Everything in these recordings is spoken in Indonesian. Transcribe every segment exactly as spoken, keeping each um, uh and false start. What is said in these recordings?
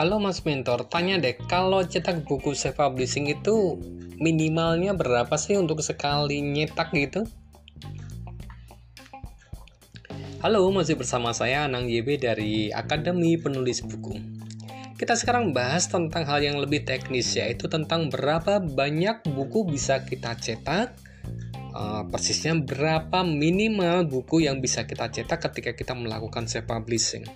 Halo Mas Mentor, tanya deh, kalau cetak buku self-publishing itu minimalnya berapa sih untuk sekali nyetak gitu? Halo, masih bersama saya Anang Y B dari Akademi Penulis Buku. Kita sekarang bahas tentang hal yang lebih teknis, yaitu tentang berapa banyak buku bisa kita cetak, uh, persisnya berapa minimal buku yang bisa kita cetak ketika kita melakukan self-publishing.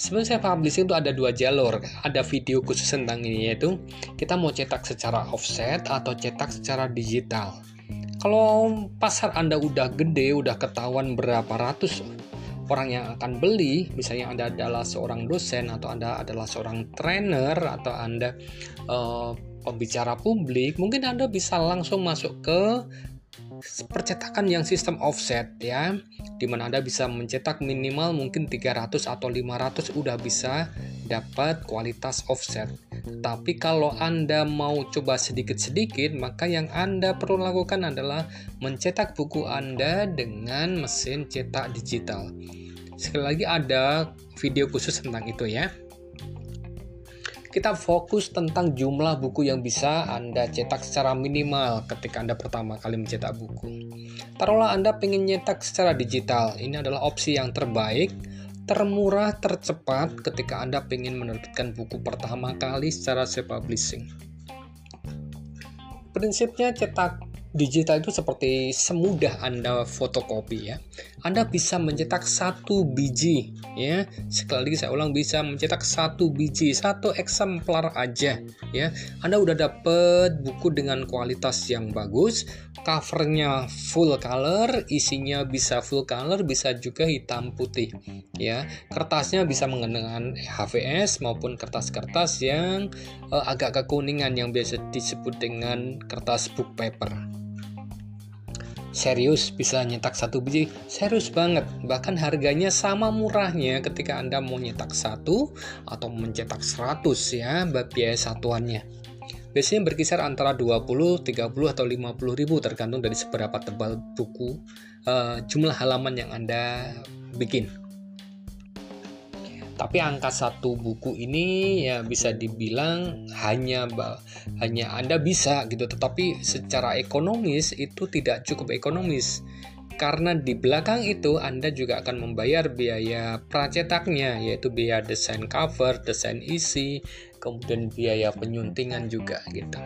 Sebenarnya self-publishing itu ada dua jalur, ada video khusus tentang ini, yaitu kita mau cetak secara offset atau cetak secara digital. Kalau pasar Anda udah gede, udah ketahuan berapa ratus orang yang akan beli, misalnya Anda adalah seorang dosen, atau Anda adalah seorang trainer, atau Anda uh, pembicara publik, mungkin Anda bisa langsung masuk ke percetakan yang sistem offset ya, dimana Anda bisa mencetak minimal mungkin tiga ratus atau lima ratus udah bisa dapat kualitas offset. Tapi kalau Anda mau coba sedikit-sedikit, maka yang Anda perlu lakukan adalah mencetak buku Anda dengan mesin cetak digital. Sekali lagi ada video khusus tentang itu ya. Kita fokus tentang jumlah buku yang bisa Anda cetak secara minimal ketika Anda pertama kali mencetak buku. Taruhlah Anda pengen nyetak secara digital. Ini adalah opsi yang terbaik, termurah, tercepat ketika Anda pengen menerbitkan buku pertama kali secara self-publishing. Prinsipnya cetak digital itu seperti semudah Anda fotokopi ya. Anda bisa mencetak satu biji ya. Sekali lagi saya ulang, bisa mencetak satu biji, satu eksemplar aja ya. Anda udah dapet buku dengan kualitas yang bagus, covernya full color, isinya bisa full color, bisa juga hitam putih ya. Kertasnya bisa menggunakan H V S maupun kertas-kertas yang eh, agak kekuningan yang biasa disebut dengan kertas book paper. Serius bisa nyetak satu biji, serius banget, bahkan harganya sama murahnya ketika Anda mau nyetak satu atau mencetak seratus ya, biaya satuannya biasanya berkisar antara dua puluh, tiga puluh, atau lima puluh ribu tergantung dari seberapa tebal buku, uh, jumlah halaman yang Anda bikin. Tapi angka satu buku ini ya bisa dibilang hanya hanya Anda bisa gitu, tetapi secara ekonomis itu tidak cukup ekonomis. Karena di belakang itu Anda juga akan membayar biaya pracetaknya, yaitu biaya desain cover, desain isi, kemudian biaya penyuntingan juga gitu.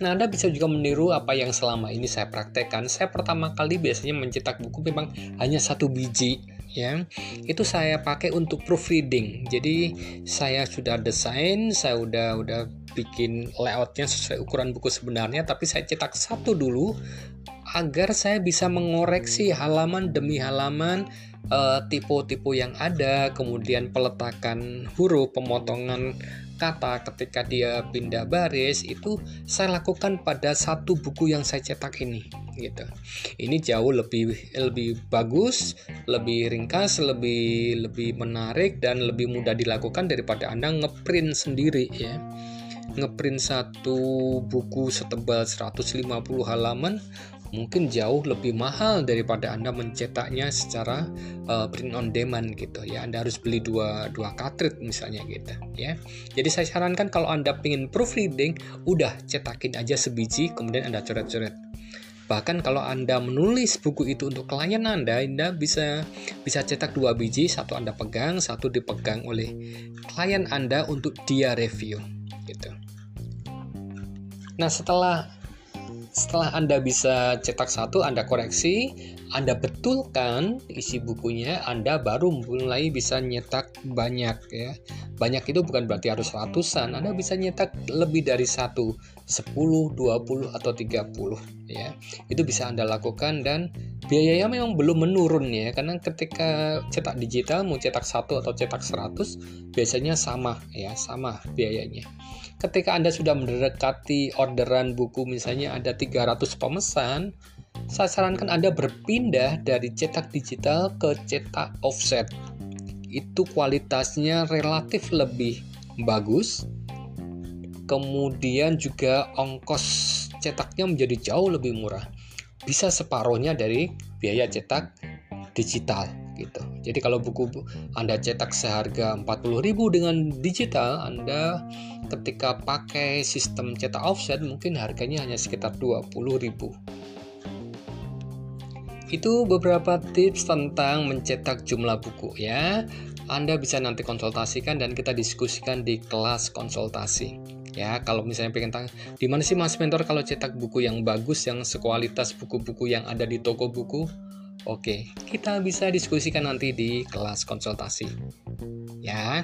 Nah, Anda bisa juga meniru apa yang selama ini saya praktekkan. Saya pertama kali biasanya mencetak buku memang hanya satu biji ya. Itu saya pakai untuk proofreading. Jadi saya sudah desain, saya udah udah bikin layoutnya sesuai ukuran buku sebenarnya, tapi saya cetak satu dulu agar saya bisa mengoreksi halaman demi halaman, eh, tipe-tipe yang ada, kemudian peletakan huruf, pemotongan kata ketika dia pindah baris, itu saya lakukan pada satu buku yang saya cetak ini gitu. Ini jauh lebih lebih bagus, lebih ringkas, lebih lebih menarik dan lebih mudah dilakukan daripada Anda ngeprint sendiri ya. Ngeprint satu buku setebal seratus lima puluh halaman mungkin jauh lebih mahal daripada Anda mencetaknya secara uh, print on demand gitu ya. Anda harus beli dua dua cartridge misalnya gitu ya. Jadi saya sarankan kalau Anda pengin proofreading, udah cetakin aja sebiji kemudian Anda coret-coret. Bahkan kalau Anda menulis buku itu untuk klien Anda, Anda bisa bisa cetak dua biji, satu Anda pegang, satu dipegang oleh klien Anda untuk dia review gitu. Nah, setelah Setelah Anda bisa cetak satu, Anda koreksi, Anda betulkan isi bukunya, Anda baru mulai bisa nyetak banyak ya. Banyak itu bukan berarti harus ratusan, Anda bisa nyetak lebih dari satu, sepuluh, dua puluh, atau tiga puluh ya. Itu bisa Anda lakukan dan biayanya memang belum menurun ya, karena ketika cetak digital mau cetak satu atau cetak seratus biasanya sama ya, sama biayanya. Ketika Anda sudah mendekati orderan buku misalnya ada tiga ratus pemesan, saya sarankan Anda berpindah dari cetak digital ke cetak offset. Itu kualitasnya relatif lebih bagus. Kemudian juga ongkos cetaknya menjadi jauh lebih murah. Bisa separuhnya dari biaya cetak digital gitu. Jadi kalau buku Anda cetak seharga empat puluh ribu dengan digital, Anda ketika pakai sistem cetak offset mungkin harganya hanya sekitar dua puluh ribu. Itu beberapa tips tentang mencetak jumlah buku ya. Anda bisa nanti konsultasikan dan kita diskusikan di kelas konsultasi. Ya, kalau misalnya pengen tanya, gimana sih Mas Mentor kalau cetak buku yang bagus, yang sekualitas buku-buku yang ada di toko buku? Oke, kita bisa diskusikan nanti di kelas konsultasi. Ya.